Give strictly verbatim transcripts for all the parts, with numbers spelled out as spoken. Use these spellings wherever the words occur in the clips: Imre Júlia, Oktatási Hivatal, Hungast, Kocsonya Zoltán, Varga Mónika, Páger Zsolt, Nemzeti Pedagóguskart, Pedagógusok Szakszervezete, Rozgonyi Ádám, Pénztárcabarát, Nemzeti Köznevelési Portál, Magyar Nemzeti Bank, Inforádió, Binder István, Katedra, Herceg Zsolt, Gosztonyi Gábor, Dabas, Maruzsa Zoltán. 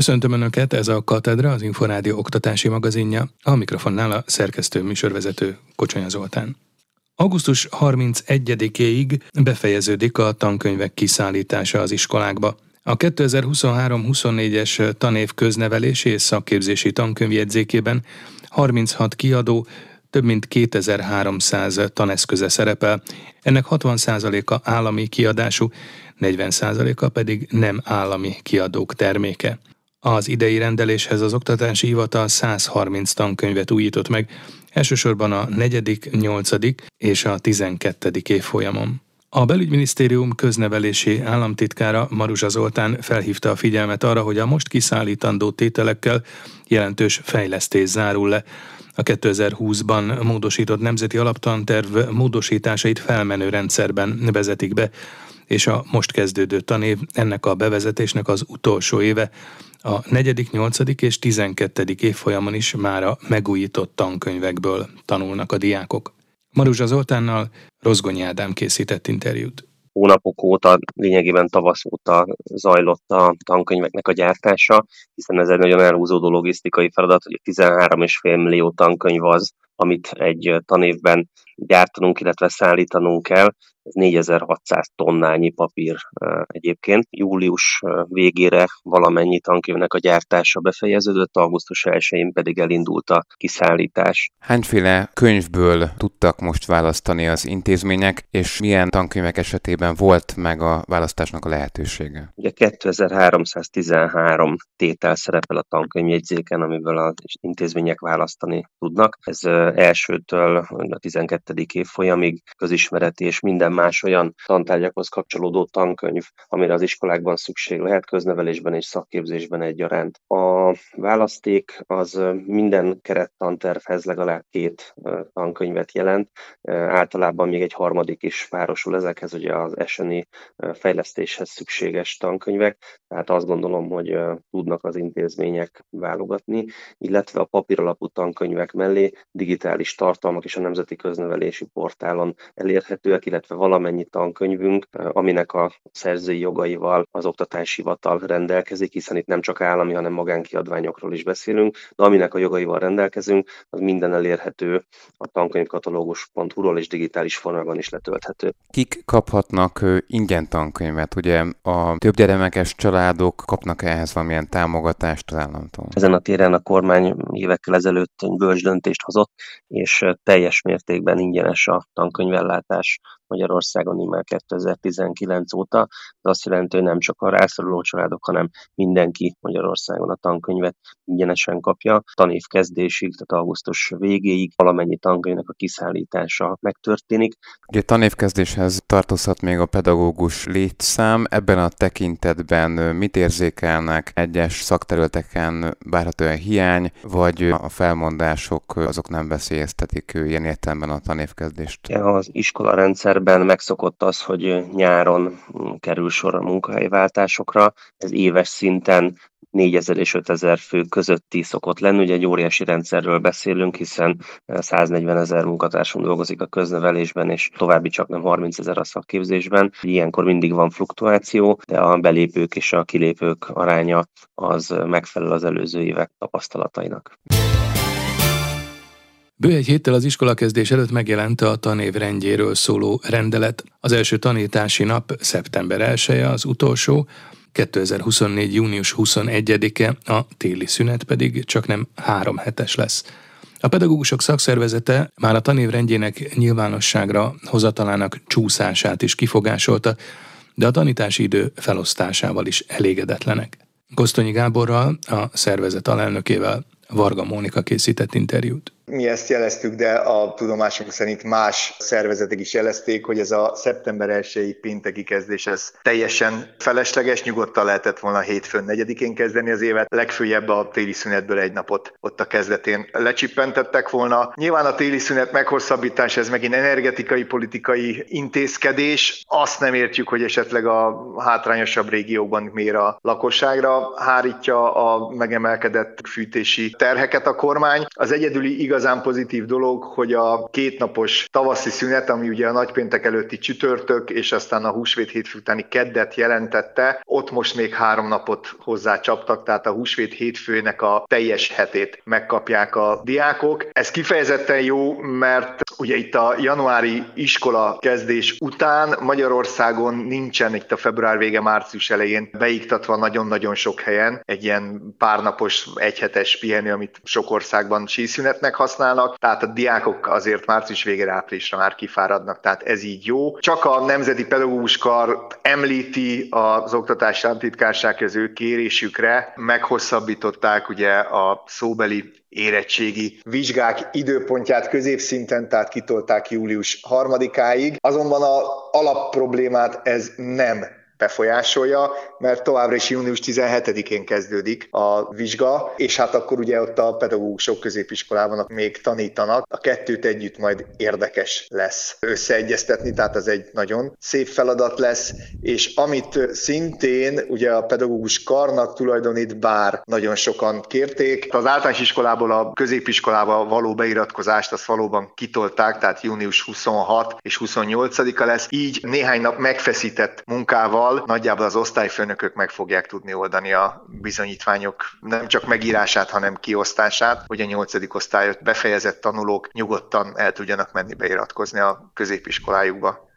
Köszöntöm Önöket, ez a Katedra, az Inforádió oktatási magazinja, a mikrofonnál a szerkesztő műsorvezető Kocsonya Zoltán. augusztus harmincegyedikéig befejeződik a tankönyvek kiszállítása az iskolákba. A kétezer-huszonhárom-huszonnégyes tanév köznevelési és szakképzési tankönyvjegyzékében harminchat kiadó, több mint kétezer-háromszáz taneszköze szerepel, ennek hatvan százaléka állami kiadású, negyven százaléka pedig nem állami kiadók terméke. Az idei rendeléshez az Oktatási Hivatal száz harminc tankönyvet újított meg, elsősorban a negyedik, nyolcadik és a tizenkettedik évfolyamon. A Belügyminisztérium köznevelési államtitkára Maruzsa Zoltán felhívta a figyelmet arra, hogy a most kiszállítandó tételekkel jelentős fejlesztés zárul le. A kétezer-húszban módosított nemzeti alaptanterv módosításait felmenő rendszerben vezetik be, és a most kezdődő tanév ennek a bevezetésnek az utolsó éve, a negyedik, nyolcadik és tizenkettedik évfolyamon is mára megújított tankönyvekből tanulnak a diákok. Maruzsa Zoltánnal Rozgonyi Ádám készített interjút. Hónapok óta, lényegében tavasz óta zajlott a tankönyveknek a gyártása, hiszen ez egy nagyon elhúzódó logisztikai feladat, hogy tizenhárom egész öt millió tankönyv az, amit egy tanévben gyártanunk, illetve szállítanunk kell. Ez négyezer-hatszáz tonnányi papír egyébként. Július végére valamennyi tankönyvnek a gyártása befejeződött, augusztus elsején pedig elindult a kiszállítás. Hányféle könyvből tudtak most választani az intézmények, és milyen tankönyvek esetében volt meg a választásnak a lehetősége? Ugye kétezer-háromszáztizenhárom tétel szerepel a tankönyvjegyzéken, amiből az intézmények választani tudnak. Ez elsőtől a tizenkettedik évfolyamig közismereti és minden más olyan tantárgyakhoz kapcsolódó tankönyv, amire az iskolákban szükség lehet, köznevelésben és szakképzésben egyaránt. A választék az minden kerettantervhez legalább két tankönyvet jelent, általában még egy harmadik is párosul ezekhez, ugye az eseni fejlesztéshez szükséges tankönyvek, tehát azt gondolom, hogy tudnak az intézmények válogatni, illetve a papíralapú tankönyvek mellé digitális tartalmak is a Nemzeti Köznevelési Portálon elérhetőek, illetve valamennyi tankönyvünk, aminek a szerzői jogaival az Oktatási Hivatal rendelkezik, hiszen itt nem csak állami, hanem magánkiadványokról is beszélünk, de aminek a jogaival rendelkezünk, az minden elérhető a tankönyvkatalógus pont hu-ról és digitális formában is letölthető. Kik kaphatnak ingyen tankönyvet? Ugye a többgyermekes családok kapnak ehhez valamilyen támogatást az államtól? Ezen a téren a kormány évekkel ezelőtt bölcs döntést hozott, és teljes mértékben ingyenes a tankönyvellátás Magyarországon immár kétezer-tizenkilenc óta. Ez azt jelenti, hogy nem csak a rászoruló családok, hanem mindenki Magyarországon a tankönyvet ingyenesen kapja. Tanév kezdésig, tehát augusztus végéig valamennyi tankönyvnek a kiszállítása megtörténik. Ugye tanévkezdéshez tartozhat még a pedagógus létszám. Ebben a tekintetben mit érzékelnek? Egyes szakterületeken várható-e hiány, vagy a felmondások azok nem veszélyeztetik ilyen értelemben a tanévkezdést? Az iskola rendszer megszokott az, hogy nyáron kerül sor a munkahelyváltásokra. Ez éves szinten négyezer és ötezer fő közötti szokott lenni. Ugye egy óriási rendszerről beszélünk, hiszen száznegyvenezer munkatársunk dolgozik a köznevelésben, és további csaknem harmincezer a szakképzésben. Ilyenkor mindig van fluktuáció, de a belépők és a kilépők aránya az megfelel az előző évek tapasztalatainak. Bő egy héttel az iskolakezdés előtt megjelent a tanév rendjéről szóló rendelet. Az első tanítási nap szeptember elseje, az utolsó, kétezer-huszonnégy június huszonegyedike, a téli szünet pedig csaknem három hetes lesz. A Pedagógusok Szakszervezete már a tanév rendjének nyilvánosságra hozatalának csúszását is kifogásolta, de a tanítási idő felosztásával is elégedetlenek. Gosztonyi Gáborral, a szervezet alelnökével Varga Mónika készített interjút. Mi ezt jeleztük, de a tudomásunk szerint más szervezetek is jelezték, hogy ez a szeptember elsejei pénteki kezdés, ez teljesen felesleges, nyugodtan lehetett volna hétfőn negyedikén kezdeni az évet, legfőjebb a téli szünetből egy napot ott a kezdetén lecsippentettek volna. Nyilván a téli szünet meghosszabbítás, ez megint energetikai, politikai intézkedés. Azt nem értjük, hogy esetleg a hátrányosabb régiókban mér a lakosságra, hárítja a megemelkedett fűtési terheket a kormány. Az egyedüli igaz igazán pozitív dolog, hogy a kétnapos tavaszi szünet, ami ugye a nagypéntek előtti csütörtök, és aztán a húsvét hétfő utáni keddet jelentette, ott most még három napot hozzácsaptak, tehát a húsvét hétfőnek a teljes hetét megkapják a diákok. Ez kifejezetten jó, mert ugye itt a januári iskola kezdés után Magyarországon nincsen itt a február vége, március elején beiktatva nagyon-nagyon sok helyen egy ilyen párnapos, egyhetes pihenő, amit sok országban síszünetnek használnak, tehát a diákok azért március végére, áprilisra már kifáradnak, tehát ez így jó. Csak a Nemzeti Pedagóguskart említi az Oktatási Államtitkárság közül kérésükre, meghosszabbították ugye a szóbeli érettségi vizsgák időpontját középszinten, tehát kitolták július harmadikáig, azonban az alapproblémát ez nem befolyásolja, mert továbbra is június tizenhetedikén kezdődik a vizsga, és hát akkor ugye ott a pedagógusok középiskolában még tanítanak. A kettőt együtt majd érdekes lesz összeegyeztetni, tehát az egy nagyon szép feladat lesz, és amit szintén ugye a pedagógus karnak tulajdonít, bár nagyon sokan kérték, az általános iskolából a középiskolába való beiratkozást azt valóban kitolták, tehát június huszonhatodika és huszonnyolcadika lesz, így néhány nap megfeszített munkával nagyjából az osztályfőnökök meg fogják tudni oldani a bizonyítványok nem csak megírását, hanem kiosztását, hogy a nyolcadik osztályot befejezett tanulók nyugodtan el tudjanak menni beiratkozni a középiskolájukba.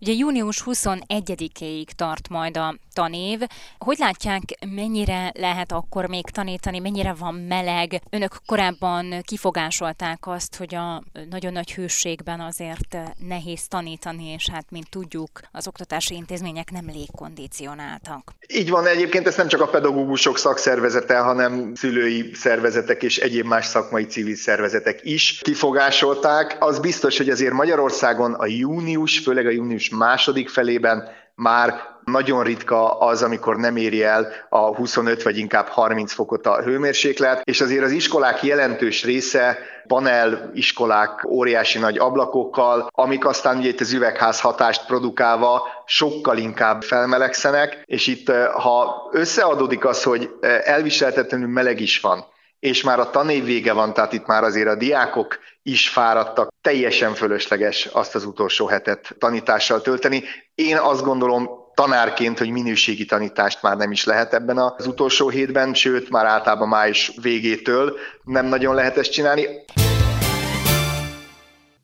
Ugye június huszonegyedikéig tart majd a tanév. Hogy látják, mennyire lehet akkor még tanítani, mennyire van meleg? Önök korábban kifogásolták azt, hogy a nagyon nagy hőségben azért nehéz tanítani, és hát, mint tudjuk, az oktatási intézmények nem légkondicionáltak. Így van, egyébként ezt nem csak a pedagógusok szakszervezete, hanem szülői szervezetek és egyéb más szakmai civil szervezetek is kifogásolták. Az biztos, hogy azért Magyarországon a június, főleg a június második felében már nagyon ritka az, amikor nem éri el a huszonöt vagy inkább harminc fokot a hőmérséklet, és azért az iskolák jelentős része panel iskolák óriási nagy ablakokkal, amik aztán ugye itt az üvegház hatást produkálva sokkal inkább felmelegszenek, és itt ha összeadódik az, hogy elviselhetetlenül meleg is van, és már a tanév vége van, tehát itt már azért a diákok is fáradtak, teljesen fölösleges azt az utolsó hetet tanítással tölteni. Én azt gondolom tanárként, hogy minőségi tanítást már nem is lehet ebben az utolsó hétben, sőt már általában május végétől nem nagyon lehet ezt csinálni.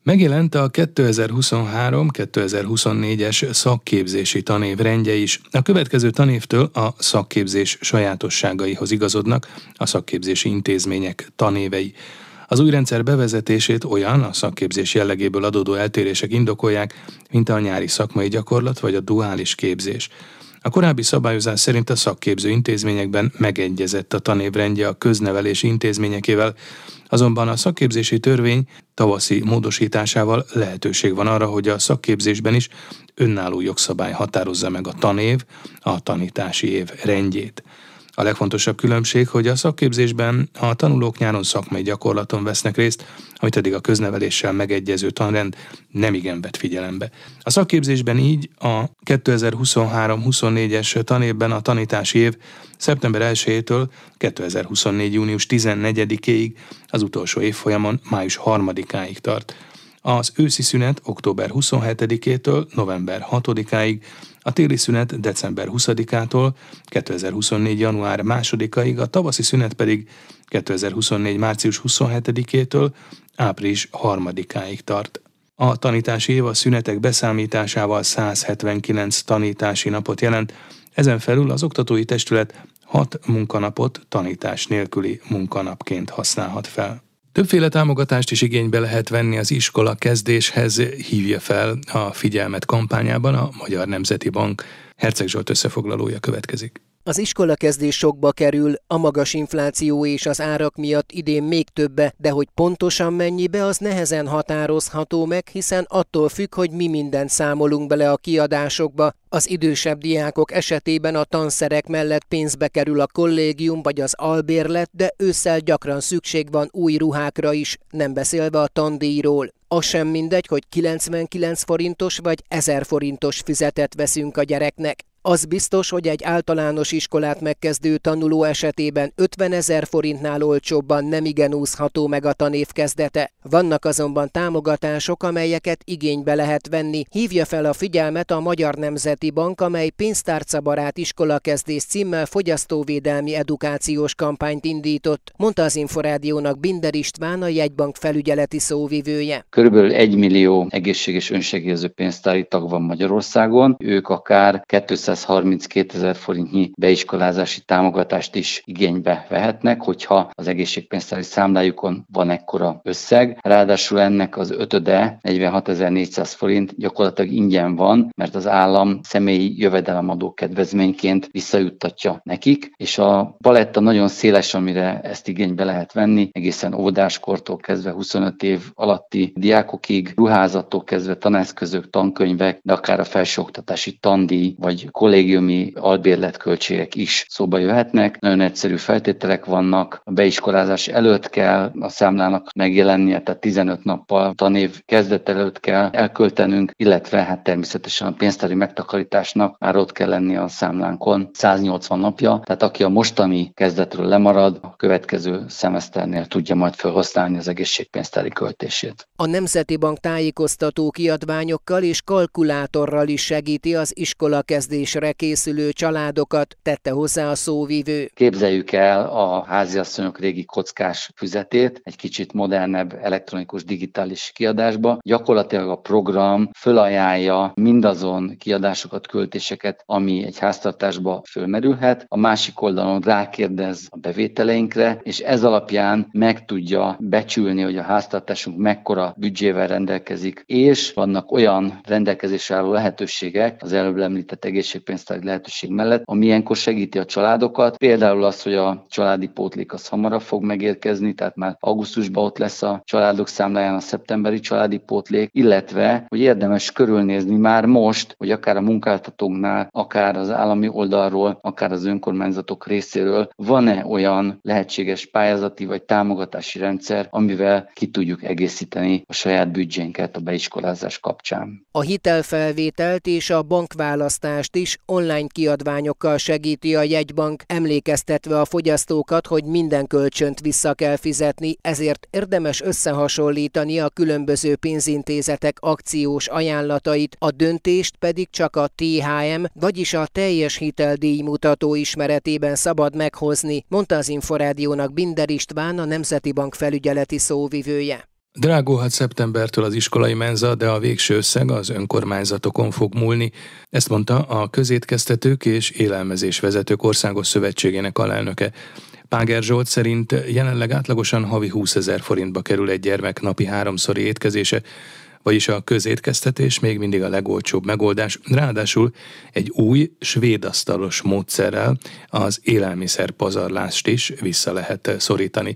Megjelent a kétezer-huszonhárom kétezer-huszonnégyes szakképzési tanév rendje is. A következő tanévtől a szakképzés sajátosságaihoz igazodnak a szakképzési intézmények tanévei. Az új rendszer bevezetését olyan, a szakképzés jellegéből adódó eltérések indokolják, mint a nyári szakmai gyakorlat vagy a duális képzés. A korábbi szabályozás szerint a szakképző intézményekben megegyezett a tanévrendje a köznevelési intézményekével, azonban a szakképzési törvény tavaszi módosításával lehetőség van arra, hogy a szakképzésben is önálló jogszabály határozza meg a tanév, a tanítási év rendjét. A legfontosabb különbség, hogy a szakképzésben a tanulók nyáron szakmai gyakorlaton vesznek részt, amit eddig a közneveléssel megegyező tanrend nemigen vett figyelembe. A szakképzésben így a kétezer-huszonhárom huszonnégyes tanévben a tanítási év szeptember elsejétől kétezer-huszonnégy június tizennegyedikéig, az utolsó évfolyamon május harmadikáig tart. Az őszi szünet október huszonhetedikétől november hatodikáig, a téli szünet december huszadikától kétezer-huszonnégy január másodikáig, a tavaszi szünet pedig kétezer-huszonnégy március huszonhetedikétől április harmadikáig tart. A tanítási év a szünetek beszámításával száz hetvenkilenc tanítási napot jelent, ezen felül az oktatói testület hat munkanapot tanítás nélküli munkanapként használhat fel. Többféle támogatást is igénybe lehet venni az iskola kezdéshez, hívja fel a figyelmet kampányában a Magyar Nemzeti Bank. Herceg Zsolt összefoglalója következik. Az iskolakezdés sokba kerül, a magas infláció és az árak miatt idén még többe, de hogy pontosan mennyibe, az nehezen határozható meg, hiszen attól függ, hogy mi mindent számolunk bele a kiadásokba. Az idősebb diákok esetében a tanszerek mellett pénzbe kerül a kollégium vagy az albérlet, de ősszel gyakran szükség van új ruhákra is, nem beszélve a tandíjról. Az sem mindegy, hogy kilencvenkilenc forintos vagy ezer forintos füzetet veszünk a gyereknek. Az biztos, hogy egy általános iskolát megkezdő tanuló esetében ötvenezer forintnál olcsóbban nemigen úszható meg a tanév kezdete. Vannak azonban támogatások, amelyeket igénybe lehet venni. Hívja fel a figyelmet a Magyar Nemzeti Bank, amely Pénztárcabarát iskolakezdés címmel fogyasztóvédelmi edukációs kampányt indított, mondta az Inforádiónak Binder István, a jegybank felügyeleti szóvivője. Körülbelül egymillió egészséges önsegélyező pénztári tag van Magyarországon, ők akár kétszázharminckétezer forintnyi beiskolázási támogatást is igénybe vehetnek, hogyha az egészségpénztári számlájukon van ekkora összeg. Ráadásul ennek az ötöde, negyvenhatezer-négyszáz forint gyakorlatilag ingyen van, mert az állam személyi jövedelemadó kedvezményként visszajuttatja nekik, és a paletta nagyon széles, amire ezt igénybe lehet venni, egészen óvodáskortól kezdve huszonöt év alatti diákokig, ruházattól kezdve taneszközök, tankönyvek, de akár a felsőoktatási tandíj vagy kollégiumi albérletköltségek is szóba jöhetnek. Nagyon egyszerű feltételek vannak, a beiskolázás előtt kell a számlának megjelennie, tehát tizenöt nappal tanév kezdet előtt kell elköltenünk, illetve hát természetesen a pénztári megtakarításnak már ott kell lennie a számlánkon száznyolcvan napja, tehát aki a mostani kezdetről lemarad, a következő szemeszternél tudja majd felhasználni az egészségpénztári költését. A Nemzeti Bank tájékoztató kiadványokkal és kalkulátorral is segíti az iskolakezdésre készülő családokat, tette hozzá a szóvivő. Képzeljük el a háziasszonyok régi kockás füzetét egy kicsit modernebb elektronikus digitális kiadásba. Gyakorlatilag a program fölajánlja mindazon kiadásokat, költéseket, ami egy háztartásba fölmerülhet. A másik oldalon rákérdez a bevételeinkre, és ez alapján meg tudja becsülni, hogy a háztartásunk mekkora büdzsével rendelkezik, és vannak olyan rendelkezésre álló lehetőségek, az előbb említett egészségpénztári lehetőség mellett, ami ilyenkor segíti a családokat. Például az, hogy a családi pótlék az hamarabb fog megérkezni, tehát már augusztusban ott lesz a családok számláján a szeptemberi családi pótlék, illetve, hogy érdemes körülnézni már most, hogy akár a munkáltatóknál, akár az állami oldalról, akár az önkormányzatok részéről van-e olyan lehetséges pályázati vagy támogatási rendszer, amivel ki tudjuk egészíteni a saját büdzsénket a beiskolázás kapcsán. A hitelfelvételt és a bankválasztást is online kiadványokkal segíti a jegybank, emlékeztetve a fogyasztókat, hogy minden kölcsönt vissza kell fizetni, ezért érdemes összehasonlítani a különböző pénzintézetek akciós ajánlatait, a döntést pedig csak a té há em, vagyis a teljes hiteldíjmutató ismeretében szabad meghozni, mondta az Inforádiónak Binder István, a Nemzeti Bank felügyeleti szóvivője. Drágulhat szeptembertől az iskolai menza, de a végső összeg az önkormányzatokon fog múlni. Ezt mondta a Közétkeztetők és Élelmezésvezetők Országos Szövetségének alelnöke. Páger Zsolt szerint jelenleg átlagosan havi húszezer forintba kerül egy gyermek napi háromszori étkezése, vagyis a közétkeztetés még mindig a legolcsóbb megoldás, ráadásul egy új svédasztalos módszerrel az élelmiszerpazarlást is vissza lehet szorítani.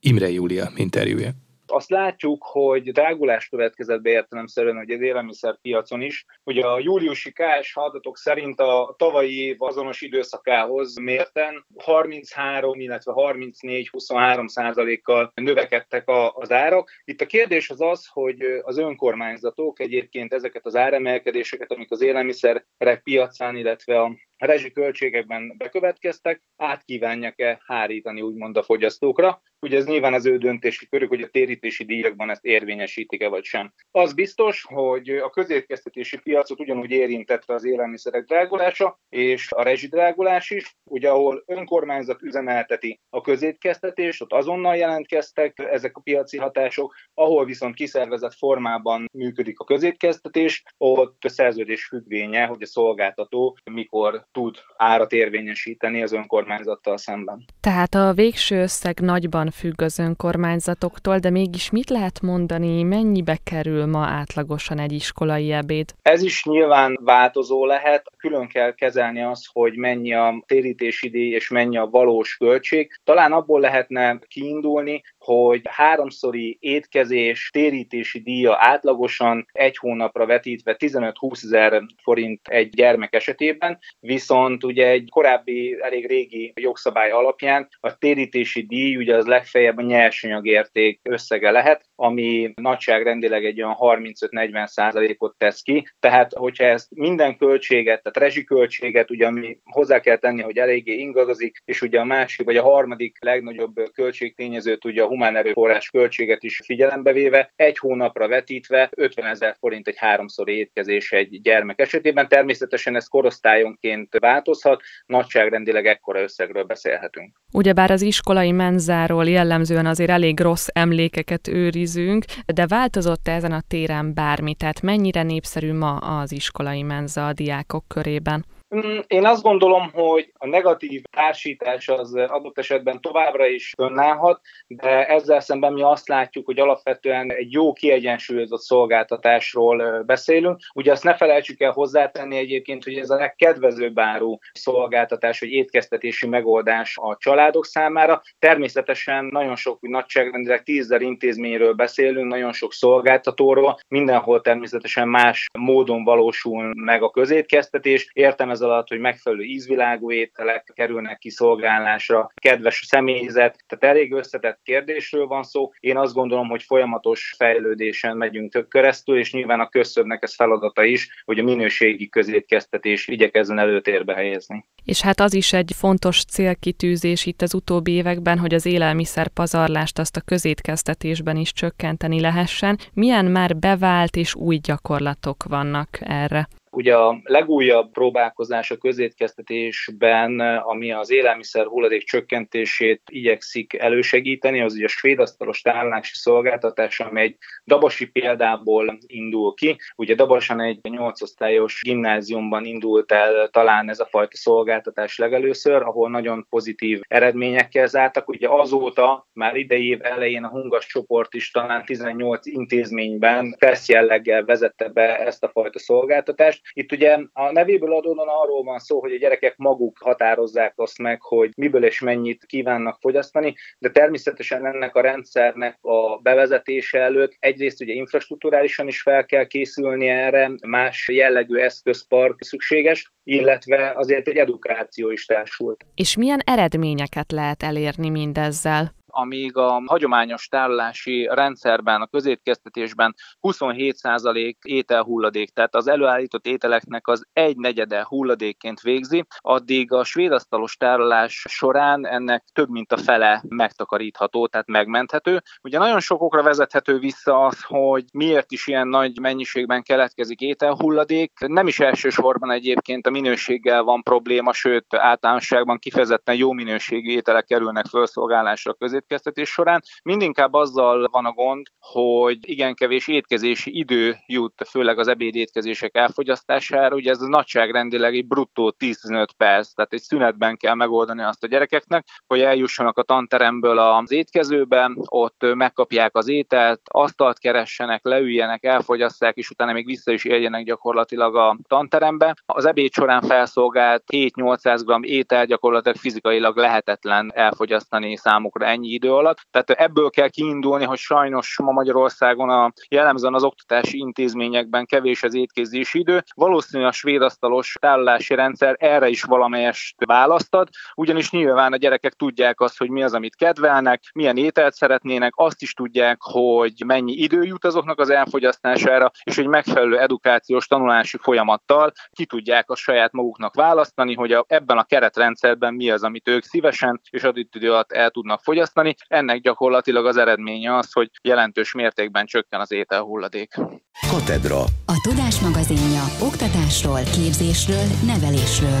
Imre Júlia interjúja. Azt látjuk, hogy drágulás következett be értelemszerűen, hogy az élelmiszerpiacon is. Ugye a júliusi ká es há adatok szerint a tavalyi év azonos időszakához mérten harminchárom, illetve harmincnégy-huszonhárom százalékkal növekedtek az árak. Itt a kérdés az az, hogy az önkormányzatok egyébként ezeket az áremelkedéseket, amik az élelmiszerek piacán, illetve a rezsiköltségekben bekövetkeztek, átkívánják-e hárítani úgymond a fogyasztókra. Ugye ez nyilván az ő döntési körük, hogy a térítési díjakban ezt érvényesítik-e vagy sem. Az biztos, hogy a közétkeztetési piacot ugyanúgy érintette az élelmiszerek drágulása és a rezsidrágulás is. Ugye ahol önkormányzat üzemelteti a közétkeztetést, ott azonnal jelentkeztek ezek a piaci hatások, ahol viszont kiszervezett formában működik a közétkeztetés, ott a szerződés függvénye, hogy a szolgáltató mikor tud árat érvényesíteni az önkormányzattal szemben. Tehát a végső összeg nagyban függ az önkormányzatoktól, de mégis mit lehet mondani, mennyibe kerül ma átlagosan egy iskolai ebéd? Ez is nyilván változó lehet, külön kell kezelni azt, hogy mennyi a térítési díj és mennyi a valós költség. Talán abból lehetne kiindulni, hogy háromszori étkezés térítési díja átlagosan egy hónapra vetítve tizenöt-húszezer forint egy gyermek esetében, viszont ugye egy korábbi, elég régi jogszabály alapján a térítési díj ugye az legfeljebb a nyersanyagérték összege lehet, ami nagyságrendileg egy olyan harmincöt-negyven százalékot tesz ki. Tehát, hogyha ezt minden költséget, tehát rezsiköltséget, ugye, ami hozzá kell tenni, hogy eléggé ingadozik, és ugye a másik, vagy a harmadik legnagyobb költségtényezőt, ugye a humán erőforrás költséget is figyelembe véve, egy hónapra vetítve ötvenezer forint egy háromszori étkezés egy gyermek esetében. Természetesen ez korosztályonként változhat, nagyságrendileg ekkora összegről beszélhetünk. Ugyebár az iskolai menzáról jellemzően azért elég rossz emlékeket őrizünk, de változott ezen a téren bármi? Tehát mennyire népszerű ma az iskolai menza a diákok körében? Én azt gondolom, hogy a negatív társítás az adott esetben továbbra is fönnállhat, de ezzel szemben mi azt látjuk, hogy alapvetően egy jó kiegyensúlyozott szolgáltatásról beszélünk. Ugye azt ne felejtsük el hozzátenni egyébként, hogy ez a legkedvezőbb áru szolgáltatás, vagy étkeztetési megoldás a családok számára. Természetesen nagyon sok nagyságrendileg tízezer intézményről beszélünk, nagyon sok szolgáltatóról, mindenhol természetesen más módon valósul meg a közétkeztetés. Értem ez alatt, hogy megfelelő ízvilágú ételek kerülnek kiszolgálásra, kedves személyzet, tehát elég összetett kérdésről van szó. Én azt gondolom, hogy folyamatos fejlődésen megyünk keresztül, és nyilván a közszöbnek ez feladata is, hogy a minőségi közétkeztetés igyekezzen előtérbe helyezni. És hát az is egy fontos célkitűzés itt az utóbbi években, hogy az élelmiszerpazarlást azt a közétkeztetésben is csökkenteni lehessen. Milyen már bevált és új gyakorlatok vannak erre? Ugye a legújabb próbálkozás a közétkeztetésben, ami az élelmiszer hulladék csökkentését igyekszik elősegíteni, az ugye a svéd asztalos tárolási szolgáltatás, ami egy dabasi példából indul ki. Ugye Dabasan egy nyolcosztályos gimnáziumban indult el talán ez a fajta szolgáltatás legelőször, ahol nagyon pozitív eredményekkel zártak. Ugye azóta már idei év elején a Hungast csoport is talán tizennyolc intézményben teszt jelleggel vezette be ezt a fajta szolgáltatást. Itt ugye a nevéből adódóan arról van szó, hogy a gyerekek maguk határozzák azt meg, hogy miből és mennyit kívánnak fogyasztani, de természetesen ennek a rendszernek a bevezetése előtt egyrészt ugye infrastrukturálisan is fel kell készülni erre, más jellegű eszközpark szükséges, illetve azért egy edukáció is társult. És milyen eredményeket lehet elérni mindezzel? Amíg a hagyományos tárolási rendszerben, a közétkeztetésben huszonhét százalék ételhulladék, tehát az előállított ételeknek az egy negyede hulladékként végzi, addig a svédasztalos tárolás során ennek több mint a fele megtakarítható, tehát megmenthető. Ugye nagyon sokokra vezethető vissza az, hogy miért is ilyen nagy mennyiségben keletkezik ételhulladék. Nem is elsősorban egyébként a minőséggel van probléma, sőt általánosságban kifejezetten jó minőségű ételek kerülnek felszolgálásra közétkeztetésben. során. Mindinkább azzal van a gond, hogy igen kevés étkezési idő jut, főleg az ebédétkezések elfogyasztására. Ugye ez a nagyságrendileg egy bruttó tíz-tizenöt perc, tehát egy szünetben kell megoldani azt a gyerekeknek, hogy eljussanak a tanteremből az étkezőbe, ott megkapják az ételt, asztalt keressenek, leüljenek, elfogyasszák, és utána még vissza is érjenek gyakorlatilag a tanterembe. Az ebéd során felszolgált hétszáz-nyolcszáz g étel gyakorlatilag fizikailag lehetetlen elfogyasztani számukra ennyi idő alatt. Tehát ebből kell kiindulni, hogy sajnos ma Magyarországon a jellemzően az oktatási intézményekben kevés az étkezési idő. Valószínűleg a svédasztalos tárolási rendszer erre is valamelyest választ ad, ugyanis nyilván a gyerekek tudják azt, hogy mi az, amit kedvelnek, milyen ételt szeretnének, azt is tudják, hogy mennyi idő jut azoknak az elfogyasztására, és egy megfelelő edukációs tanulási folyamattal ki tudják a saját maguknak választani, hogy a, ebben a keretrendszerben mi az, amit ők szívesen és adott idő alatt el tudnak fogyasztani. Ennek gyakorlatilag az eredménye az, hogy jelentős mértékben csökken az ételhulladék. Katedra. A Tudás magazinja oktatásról, képzésről, nevelésről.